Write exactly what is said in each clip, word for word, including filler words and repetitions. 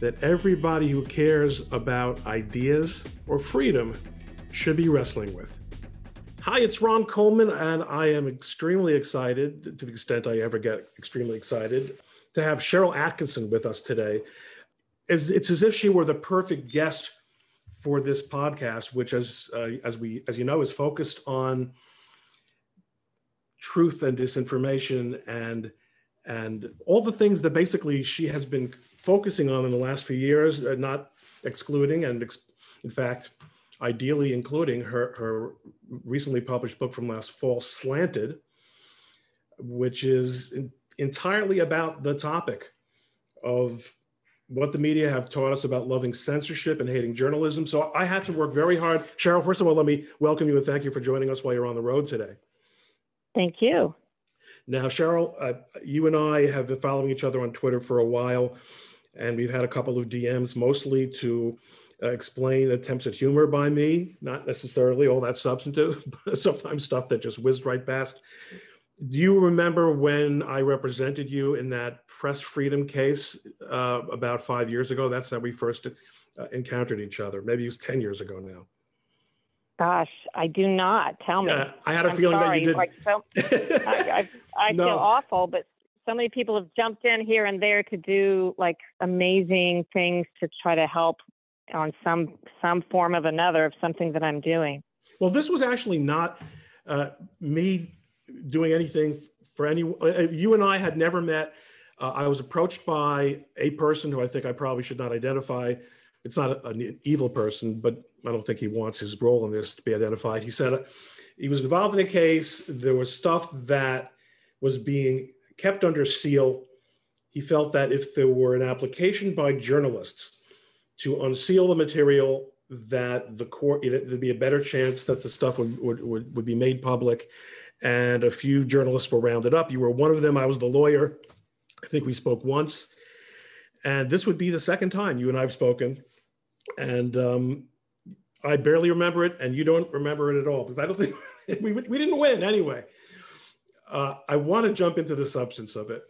that everybody who cares about ideas or freedom should be wrestling with. Hi, it's Ron Coleman, and I am extremely excited, to the extent I ever get extremely excited, to have Sharyl Attkisson with us today. It's, it's as if she were the perfect guest for this podcast, which, as uh, as we as you know, is focused on truth and disinformation and and all the things that basically she has been focusing on in the last few years, uh, not excluding and ex- in fact. ideally including her, her recently published book from last fall, Slanted, which is in, entirely about the topic of what the media have taught us about loving censorship and hating journalism. So I had to work very hard. Sharyl, first of all, let me welcome you and thank you for joining us while you're on the road today. Thank you. Now, Sharyl, uh, you and I have been following each other on Twitter for a while, and we've had a couple of D Ms, mostly to Uh, explain attempts at humor by me, not necessarily all that substantive, but sometimes stuff that just whizzed right past. Do you remember when I represented you in that press freedom case uh, about five years ago? That's how we first uh, encountered each other. Maybe it was ten years ago now. Gosh, I do not. Tell me. Yeah, I had a I'm feeling sorry. that you did. Like, so, I, I, I no. feel awful, but so many people have jumped in here and there to do like amazing things to try to help on some some form of another of something that I'm doing. Well, this was actually not uh, me doing anything for anyone. You and I had never met. Uh, I was approached by a person who I think I probably should not identify. It's not a, an evil person, but I don't think he wants his role in this to be identified. He said uh, he was involved in a case. There was stuff that was being kept under seal. He felt that if there were an application by journalists to unseal the material, that the court, you know, there'd be a better chance that the stuff would, would, would, would be made public. And a few journalists were rounded up. You were one of them. I was the lawyer. I think we spoke once. And this would be the second time you and I have spoken. And um, I barely remember it, and you don't remember it at all, because I don't think, we, we didn't win anyway. Uh, I want to jump into the substance of it.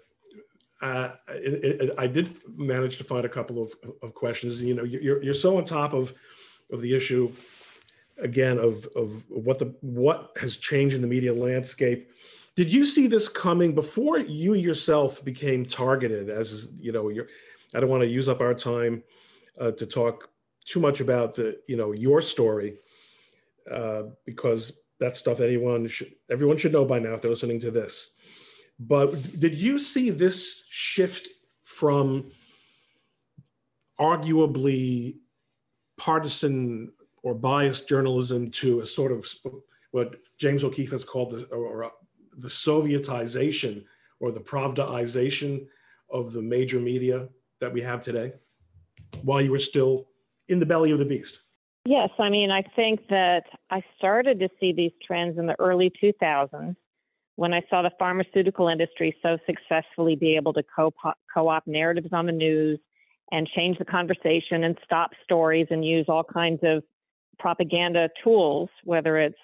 Uh, it, it, I did manage to find a couple of, of questions. You know, you're you're so on top of, of the issue, again, of of what the what has changed in the media landscape. Did you see this coming before you yourself became targeted? As you know, you're, I don't want to use up our time uh, to talk too much about the you know your story, uh, because that's stuff anyone should everyone should know by now if they're listening to this. But did you see this shift from arguably partisan or biased journalism to a sort of what James O'Keefe has called the, or, or the Sovietization or the Pravdaization of the major media that we have today while you were still in the belly of the beast? Yes. I mean, I think that I started to see these trends in the early two thousands. When I saw the pharmaceutical industry so successfully be able to co- co-opt narratives on the news and change the conversation and stop stories and use all kinds of propaganda tools, whether it's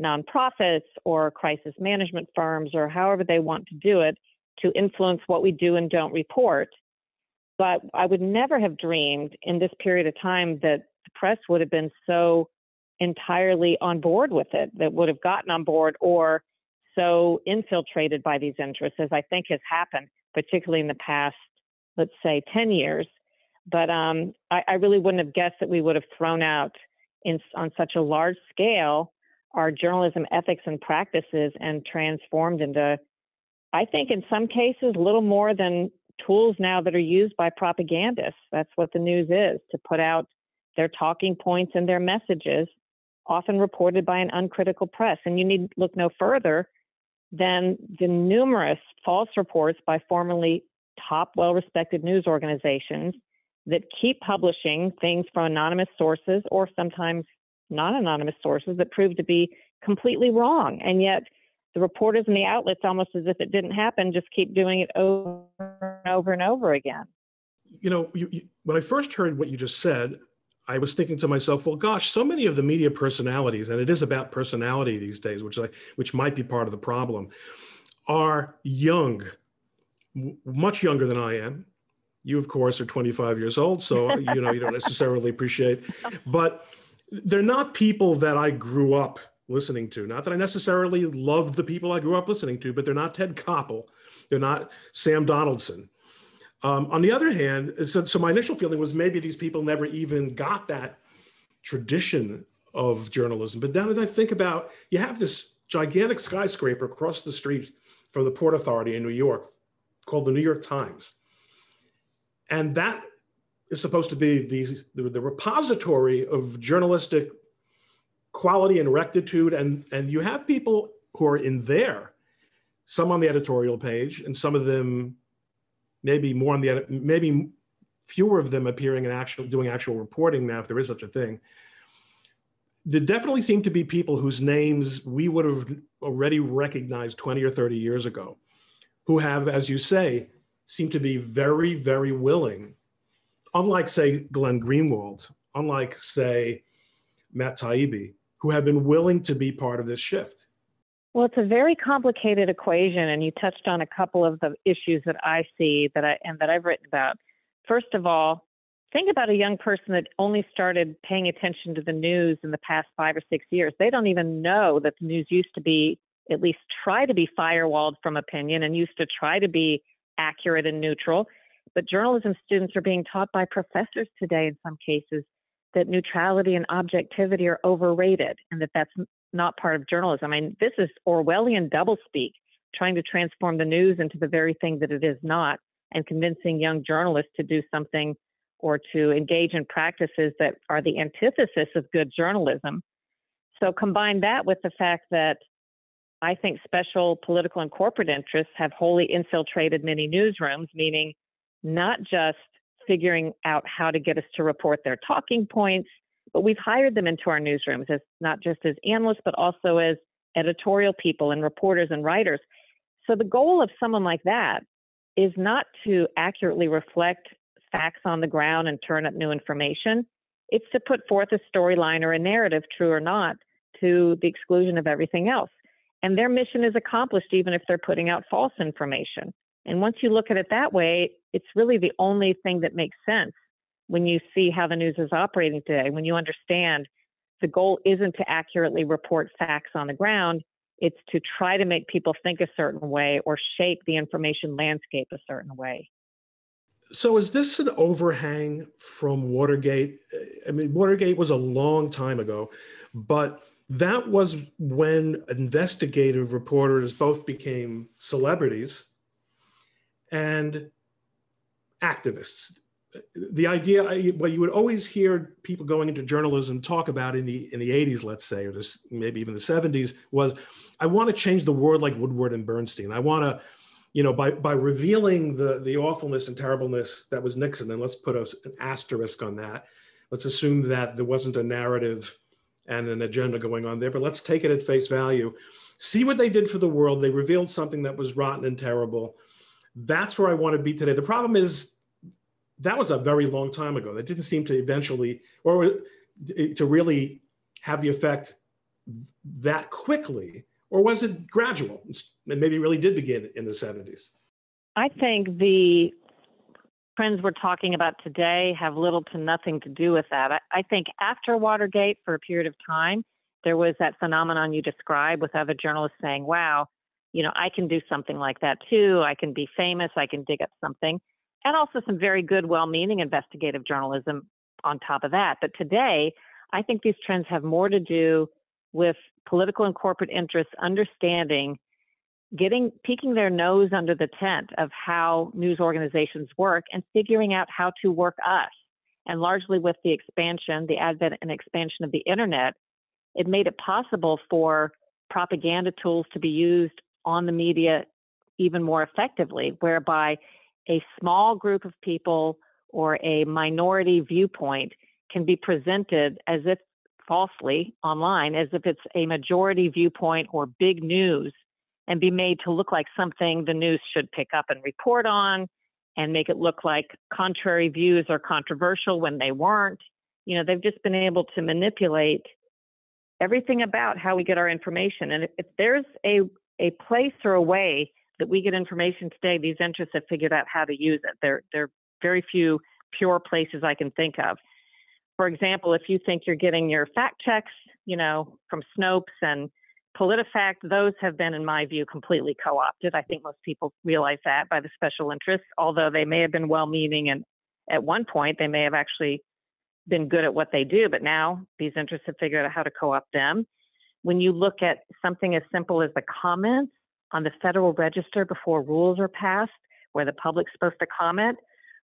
nonprofits or crisis management firms or however they want to do it, to influence what we do and don't report. But I would never have dreamed in this period of time that the press would have been so entirely on board with it, that would have gotten on board or so infiltrated by these interests, as I think has happened, particularly in the past, let's say, ten years. But um, I, I really wouldn't have guessed that we would have thrown out in, on such a large scale our journalism ethics and practices and transformed into, I think in some cases, little more than tools now that are used by propagandists. That's what the news is, to put out their talking points and their messages, often reported by an uncritical press. And you need look no further than the numerous false reports by formerly top, well-respected news organizations that keep publishing things from anonymous sources or sometimes non-anonymous sources that prove to be completely wrong. And yet the reporters and the outlets, almost as if it didn't happen, just keep doing it over and over and over again. You know, you, you, when I first heard what you just said, I was thinking to myself, well, gosh, so many of the media personalities, and it is about personality these days, which, I, which might be part of the problem, are young, w- much younger than I am. You, of course, are twenty-five years old, so you know you don't necessarily appreciate. But they're not people that I grew up listening to. Not that I necessarily love the people I grew up listening to, but they're not Ted Koppel. They're not Sam Donaldson. Um, on the other hand, so, so my initial feeling was maybe these people never even got that tradition of journalism. But then as I think about, you have this gigantic skyscraper across the street from the Port Authority in New York called the New York Times. And that is supposed to be the, the, the repository of journalistic quality and rectitude. And, and you have people who are in there, some on the editorial page, and some of them maybe more on the, maybe fewer of them appearing and actual, doing actual reporting now, if there is such a thing. There definitely seem to be people whose names we would have already recognized twenty or thirty years ago, who have, as you say, seem to be very, very willing, unlike, say, Glenn Greenwald, unlike, say, Matt Taibbi, who have been willing to be part of this shift. Well, it's a very complicated equation, and you touched on a couple of the issues that I see that I and that I've written about. First of all, think about a young person that only started paying attention to the news in the past five or six years. They don't even know that the news used to be, at least try to be, firewalled from opinion and used to try to be accurate and neutral. But journalism students are being taught by professors today in some cases that neutrality and objectivity are overrated and that that's not part of journalism. I mean, this is Orwellian doublespeak, trying to transform the news into the very thing that it is not and convincing young journalists to do something or to engage in practices that are the antithesis of good journalism. So combine that with the fact that I think special political and corporate interests have wholly infiltrated many newsrooms, meaning not just figuring out how to get us to report their talking points, but we've hired them into our newsrooms as not just as analysts, but also as editorial people and reporters and writers. So the goal of someone like that is not to accurately reflect facts on the ground and turn up new information. It's to put forth a storyline or a narrative, true or not, to the exclusion of everything else. And their mission is accomplished even if they're putting out false information. And once you look at it that way, it's really the only thing that makes sense when you see how the news is operating today. When you understand the goal isn't to accurately report facts on the ground, it's to try to make people think a certain way or shape the information landscape a certain way. So is this an overhang from Watergate? I mean, Watergate was a long time ago, but that was when investigative reporters both became celebrities and activists. The idea, well, you would always hear people going into journalism talk about in the in the eighties, let's say, or this, maybe even the seventies, was, I want to change the world like Woodward and Bernstein. I want to, you know, by by revealing the the awfulness and terribleness that was Nixon, and let's put a, an asterisk on that. Let's assume that there wasn't a narrative and an agenda going on there, but let's take it at face value. See what they did for the world. They revealed something that was rotten and terrible. That's where I want to be today. The problem is that was a very long time ago. That didn't seem to eventually, or to really have the effect that quickly, or was it gradual? And maybe it really did begin in the seventies. I think the trends we're talking about today have little to nothing to do with that. I, I think after Watergate, for a period of time, there was that phenomenon you describe with other journalists saying, wow, you know, I can do something like that too. I can be famous. I can dig up something. And also some very good, well-meaning investigative journalism on top of that. But today, I think these trends have more to do with political and corporate interests understanding, getting, peeking their nose under the tent of how news organizations work and figuring out how to work us. And largely with the expansion, the advent and expansion of the internet, it made it possible for propaganda tools to be used on the media even more effectively, whereby a small group of people or a minority viewpoint can be presented as if falsely online, as if it's a majority viewpoint or big news, and be made to look like something the news should pick up and report on, and make it look like contrary views are controversial when they weren't. You know, they've just been able to manipulate everything about how we get our information. And if, if there's a, a place or a way that we get information today, these interests have figured out how to use it. There, there are very few pure places I can think of. For example, if you think you're getting your fact checks, you know, from Snopes and PolitiFact, those have been, in my view, completely co-opted. I think most people realize that by the special interests, although they may have been well-meaning and at one point they may have actually been good at what they do, but now these interests have figured out how to co-opt them. When you look at something as simple as the comments on the Federal Register before rules are passed, where the public's supposed to comment,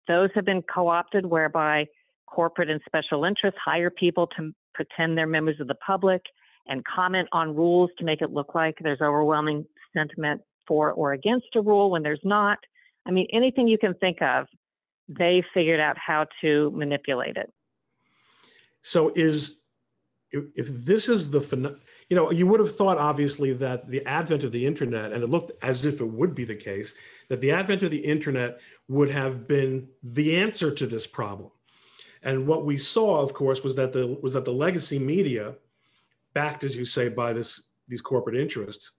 those have been co-opted whereby corporate and special interests hire people to pretend they're members of the public and comment on rules to make it look like there's overwhelming sentiment for or against a rule when there's not. I mean, anything you can think of, they figured out how to manipulate it. So is, if this is the, you know, you would have thought obviously that the advent of the internet, and it looked as if it would be the case, that the advent of the internet would have been the answer to this problem. And what we saw, of course, was that the, was that the legacy media, backed, as you say, by this, these corporate interests.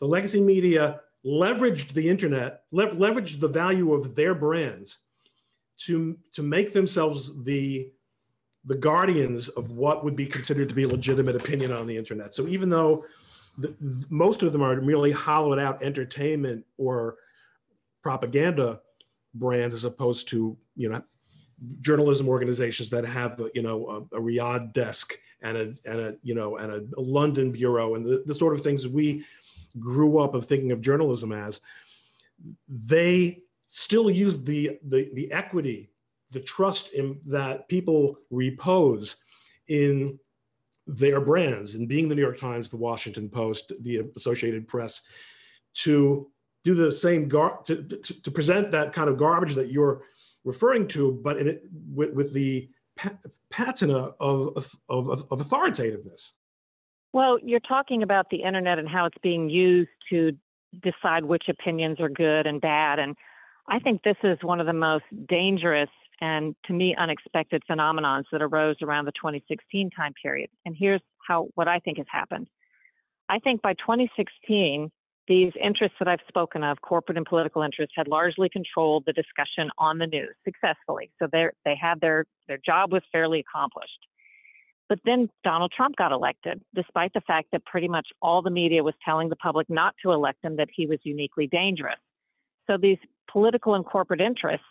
The legacy media leveraged the internet, le leveraged the value of their brands to, to make themselves the, the guardians of what would be considered to be legitimate opinion on the internet. So even though the, most of them are merely hollowed out entertainment or propaganda brands, as opposed to, you know, journalism organizations that have, you know, a, a Riyadh desk and a, and a, you know, and a, a London bureau and the, the sort of things we grew up of thinking of journalism as, they still use the, the, the equity, the trust in, that people repose in their brands and being the New York Times, the Washington Post, the Associated Press, to do the same, gar to, to, to present that kind of garbage that you're referring to, but in it, with, with the patina of, of, of authoritativeness. Well, you're talking about the internet and how it's being used to decide which opinions are good and bad. And I think this is one of the most dangerous and, to me, unexpected phenomenons that arose around the twenty sixteen time period. And here's how, what I think has happened. I think by twenty sixteen, these interests that I've spoken of, corporate and political interests, had largely controlled the discussion on the news successfully. So they they had their, their job was fairly accomplished. But then Donald Trump got elected, despite the fact that pretty much all the media was telling the public not to elect him, that he was uniquely dangerous. So these political and corporate interests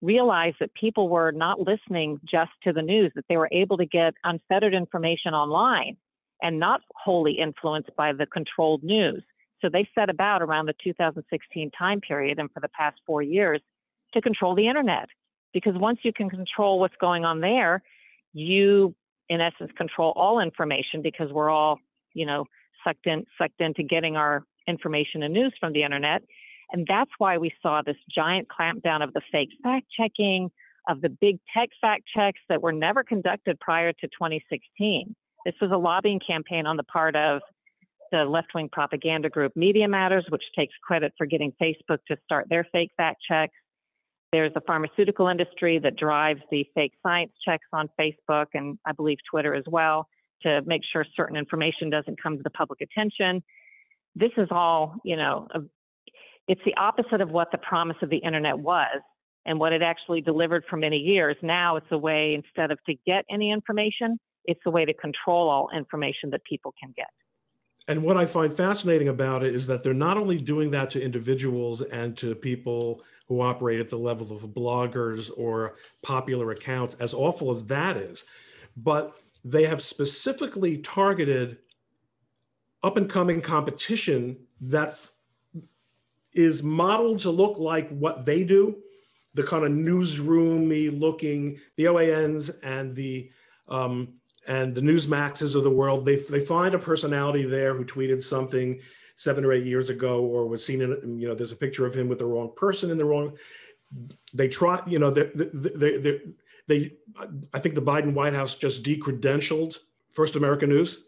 realized that people were not listening just to the news, that they were able to get unfettered information online and not wholly influenced by the controlled news. So they set about around the two thousand sixteen time period and for the past four years to control the internet. Because once you can control what's going on there, you, in essence, control all information, because we're all, you know, sucked in, sucked into getting our information and news from the internet. And that's why we saw this giant clampdown of the fake fact checking, of the big tech fact checks that were never conducted prior to twenty sixteen. This was a lobbying campaign on the part of the left-wing propaganda group Media Matters, which takes credit for getting Facebook to start their fake fact checks. There's the pharmaceutical industry that drives the fake science checks on Facebook and I believe Twitter as well, to make sure certain information doesn't come to the public attention. This is all, you know, a, it's the opposite of what the promise of the internet was and what it actually delivered for many years. Now it's a way, instead of to get any information, it's a way to control all information that people can get. And what I find fascinating about it is that they're not only doing that to individuals and to people who operate at the level of bloggers or popular accounts, as awful as that is, but they have specifically targeted up and coming competition that is modeled to look like what they do, the kind of newsroom-y looking, the O A Ns and the, um, and the Newsmaxes of the world. They, they find a personality there who tweeted something seven or eight years ago, or was seen in, you know, there's a picture of him with the wrong person in the wrong, they try, you know, they, they, they, they, I think the Biden White House just decredentialed First American News.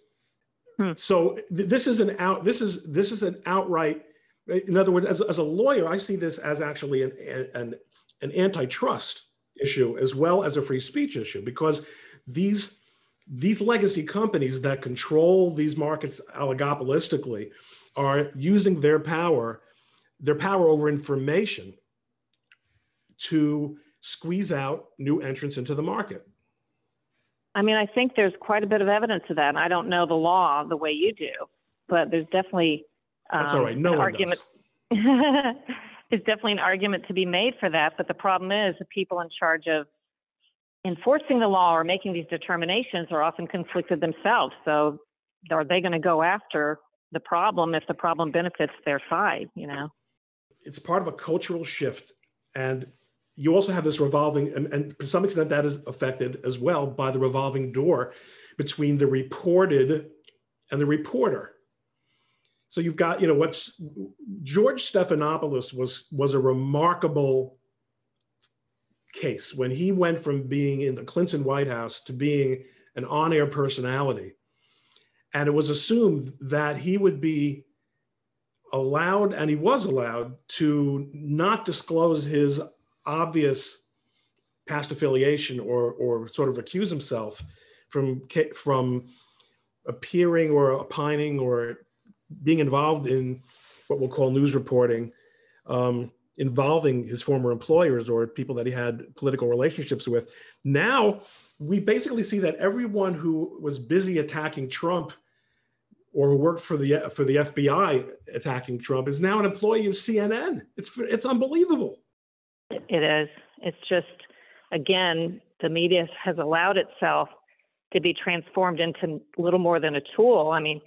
Hmm. So this is an out, this is, this is an outright, in other words, as, as a lawyer, I see this as actually an, an, an antitrust issue as well as a free speech issue, because these, these legacy companies that control these markets oligopolistically are using their power, their power over information to squeeze out new entrants into the market. I mean, I think there's quite a bit of evidence of that. I don't know the law the way you do, but there's definitely um, That's all right. No an one argument. Does. There's definitely an argument to be made for that. But the problem is the people in charge of enforcing the law or making these determinations are often conflicted themselves. So are they going to go after the problem if the problem benefits their side, you know? It's part of a cultural shift. And you also have this revolving, and, and to some extent that is affected as well by the revolving door between the reported and the reporter. So you've got, you know, what's George Stephanopoulos was, was a remarkable case when he went from being in the Clinton White House to being an on-air personality. And it was assumed that he would be allowed, and he was allowed, to not disclose his obvious past affiliation or, or sort of recuse himself from, from appearing or opining or being involved in what we'll call news reporting, um, involving his former employers or people that he had political relationships with. Now, we basically see that everyone who was busy attacking Trump or who worked for the for the F B I attacking Trump is now an employee of C N N. It's it's unbelievable. It is. It's just, again, the media has allowed itself to be transformed into little more than a tool. I mean,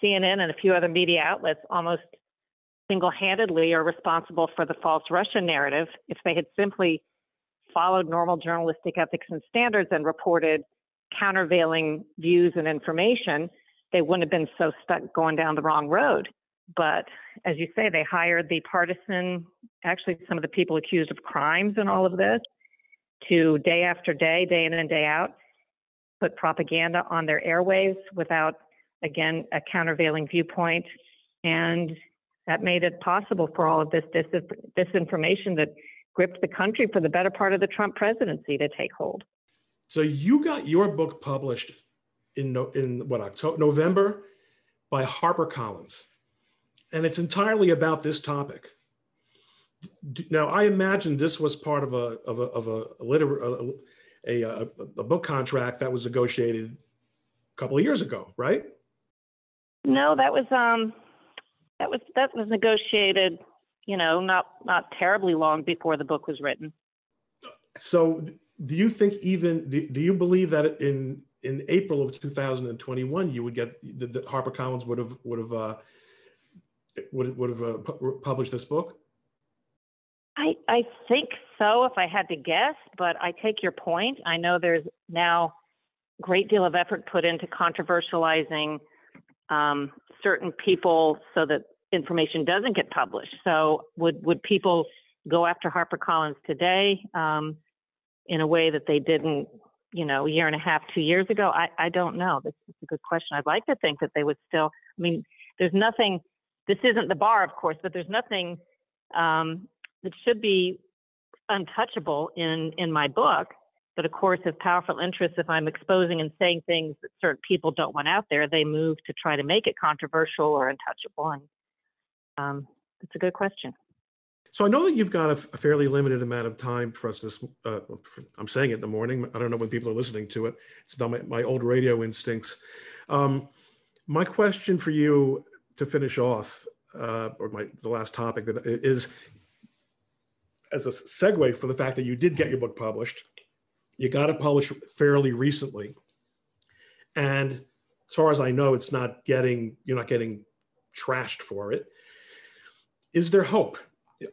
C N N and a few other media outlets almost single-handedly are responsible for the false Russia narrative. If they had simply followed normal journalistic ethics and standards and reported countervailing views and information, they wouldn't have been so stuck going down the wrong road. But as you say, they hired the partisan, actually some of the people accused of crimes and all of this, to day after day, day in and day out, put propaganda on their airwaves without, again, a countervailing viewpoint. And that made it possible for all of this dis disinformation that gripped the country for the better part of the Trump presidency to take hold. So you got your book published in, no, in what, October, November by HarperCollins. And it's entirely about this topic. Now, I imagine this was part of a of a of a, liter a, a, a book contract that was negotiated a couple of years ago, right? No, that was um that was that was negotiated, you know, not not terribly long before the book was written. So, do you think even do, do you believe that in in April of two thousand twenty-one you would get that HarperCollins would have would have uh, Would would have uh, pu published this book? I I think so, if I had to guess. But I take your point. I know there's now a great deal of effort put into controversializing um, certain people so that information doesn't get published. So would would people go after HarperCollins today um, in a way that they didn't, you know, a year and a half, two years ago? I I don't know. That's a good question. I'd like to think that they would still. I mean, there's nothing. This isn't the bar, of course, but there's nothing um, that should be untouchable in, in my book. But of course, if powerful interests, if I'm exposing and saying things that certain people don't want out there, they move to try to make it controversial or untouchable. And um, it's a good question. So I know that you've got a, a fairly limited amount of time for us this, uh, I'm saying it in the morning, I don't know when people are listening to it. It's about my, my old radio instincts. Um, my question for you, to finish off, uh, or my, the last topic that is, as a segue for the fact that you did get your book published, you got it published fairly recently. And as far as I know, it's not getting, you're not getting trashed for it. Is there hope?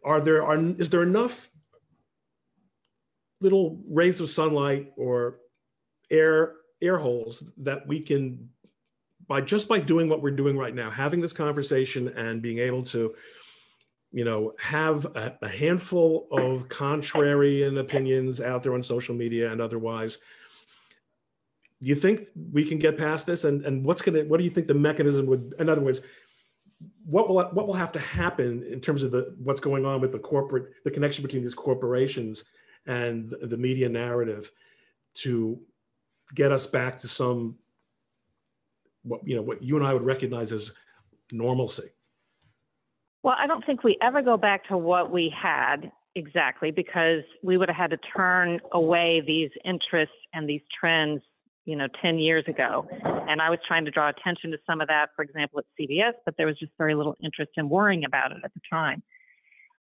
Are there, are, is there enough little rays of sunlight or air, air holes that we can, by just by doing what we're doing right now, having this conversation and being able to you know, have a, a handful of contrarian opinions out there on social media and otherwise. Do you think we can get past this? And, and what's going to, what do you think the mechanism would, in other words, what will, what will have to happen in terms of the, what's going on with the corporate, the connection between these corporations and the media narrative to get us back to some, what, you know, what you and I would recognize as normalcy? Well, I don't think we ever go back to what we had exactly, because we would have had to turn away these interests and these trends, you know, ten years ago. And I was trying to draw attention to some of that, for example, at C B S, but there was just very little interest in worrying about it at the time.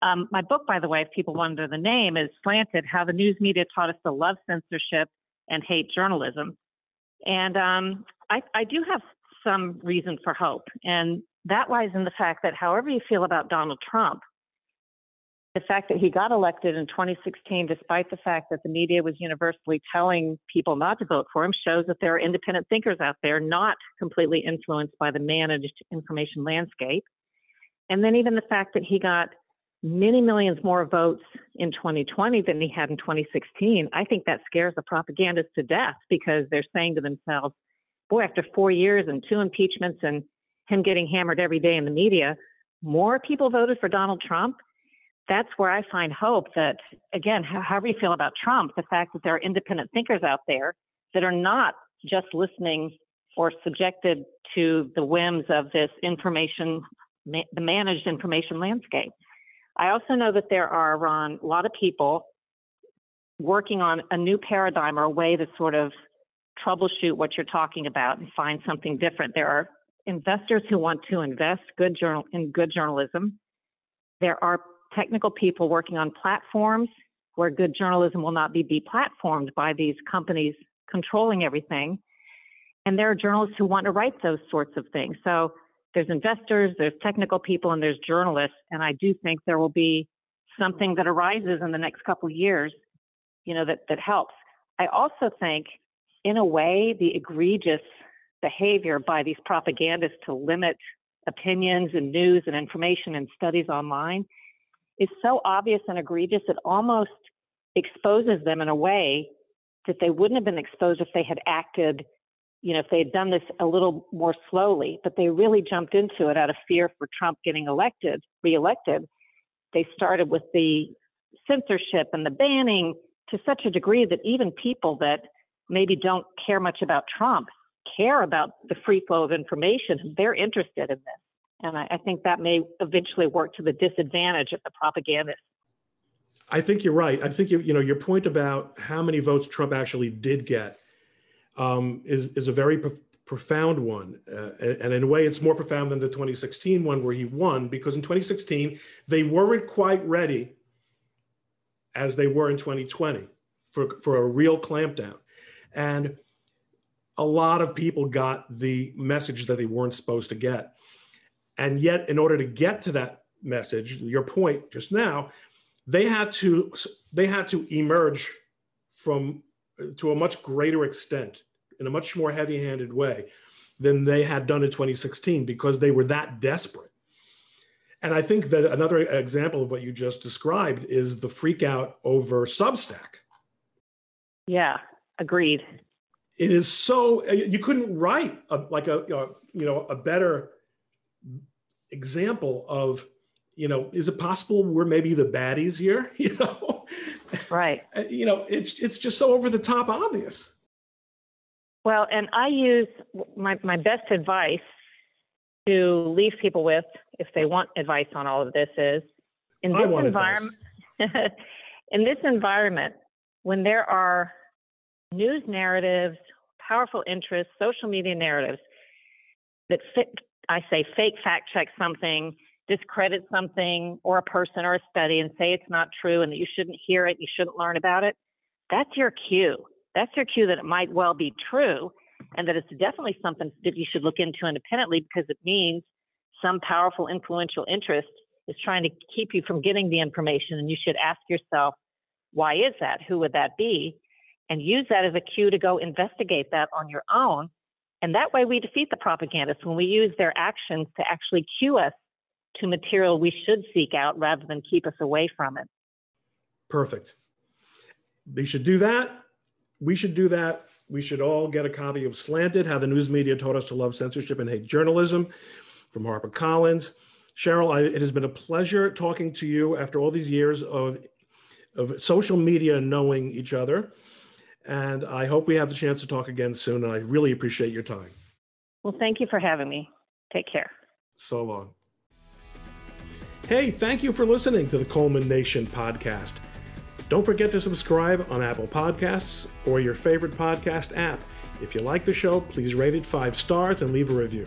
Um, my book, by the way, if people wonder the name, is Slanted, How the News Media Taught Us to Love Censorship and Hate Journalism. And um, I, I do have some reason for hope. And that lies in the fact that however you feel about Donald Trump, the fact that he got elected in twenty sixteen, despite the fact that the media was universally telling people not to vote for him, shows that there are independent thinkers out there not completely influenced by the managed information landscape. And then even the fact that he got many millions more votes in twenty twenty than he had in twenty sixteen, I think that scares the propagandists to death, because they're saying to themselves, boy, after four years and two impeachments and him getting hammered every day in the media, more people voted for Donald Trump. That's where I find hope that, again, however you feel about Trump, the fact that there are independent thinkers out there that are not just listening or subjected to the whims of this information, the managed information landscape. I also know that there are, Ron, a lot of people working on a new paradigm or a way to sort of troubleshoot what you're talking about and find something different. There are investors who want to invest good journal in good journalism. There are technical people working on platforms where good journalism will not be deplatformed by these companies controlling everything. And there are journalists who want to write those sorts of things. So there's investors, there's technical people, and there's journalists. And I do think there will be something that arises in the next couple of years, you know, that, that helps. I also think, in a way, the egregious behavior by these propagandists to limit opinions and news and information and studies online is so obvious and egregious, it almost exposes them in a way that they wouldn't have been exposed if they had acted, you know, if they had done this a little more slowly, but they really jumped into it out of fear for Trump getting elected, reelected. They started with the censorship and the banning to such a degree that even people that maybe don't care much about Trump care about the free flow of information. They're interested in this. And I, I think that may eventually work to the disadvantage of the propagandists. I think you're right. I think you, you know, your point about how many votes Trump actually did get um, is, is a very prof profound one. Uh, and, and in a way, it's more profound than the twenty sixteen one where he won, because in twenty sixteen, they weren't quite ready as they were in twenty twenty for, for a real clampdown. And a lot of people got the message that they weren't supposed to get. And yet, in order to get to that message, your point just now, they had to they had to emerge from to a much greater extent in a much more heavy-handed way than they had done in twenty sixteen, because they were that desperate. And I think that another example of what you just described is the freak out over Substack. Yeah, agreed. It is so, you couldn't write a, like a, you know, a better example of, you know, is it possible we're maybe the baddies here? You know, right. You know, it's, it's just so over the top obvious. Well, and I use my, my best advice to leave people with, if they want advice on all of this, is in this environment, in this environment, when there are news narratives, powerful interests, social media narratives that fit, I say fake fact check something, discredit something or a person or a study and say it's not true and that you shouldn't hear it, you shouldn't learn about it, that's your cue. That's your cue that it might well be true and that it's definitely something that you should look into independently, because it means some powerful influential interest is trying to keep you from getting the information, and you should ask yourself, why is that? Who would that be? And use that as a cue to go investigate that on your own. And that way we defeat the propagandists, when we use their actions to actually cue us to material we should seek out rather than keep us away from it. Perfect. They should do that. We should do that. We should all get a copy of Slanted, How the News Media Taught Us to Love Censorship and Hate Journalism from HarperCollins. Sharyl, I, it has been a pleasure talking to you after all these years of, of social media knowing each other. And I hope we have the chance to talk again soon. And I really appreciate your time. Well, thank you for having me. Take care. So long. Hey, thank you for listening to the Coleman Nation podcast. Don't forget to subscribe on Apple Podcasts or your favorite podcast app. If you like the show, please rate it five stars and leave a review.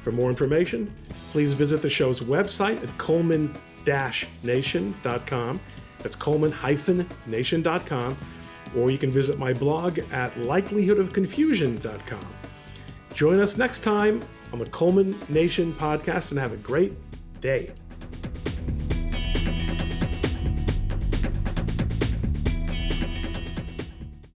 For more information, please visit the show's website at Coleman Nation dot com. That's Coleman Nation dot com. Or you can visit my blog at likelihood of confusion dot com. Join us next time on the Coleman Nation podcast and have a great day.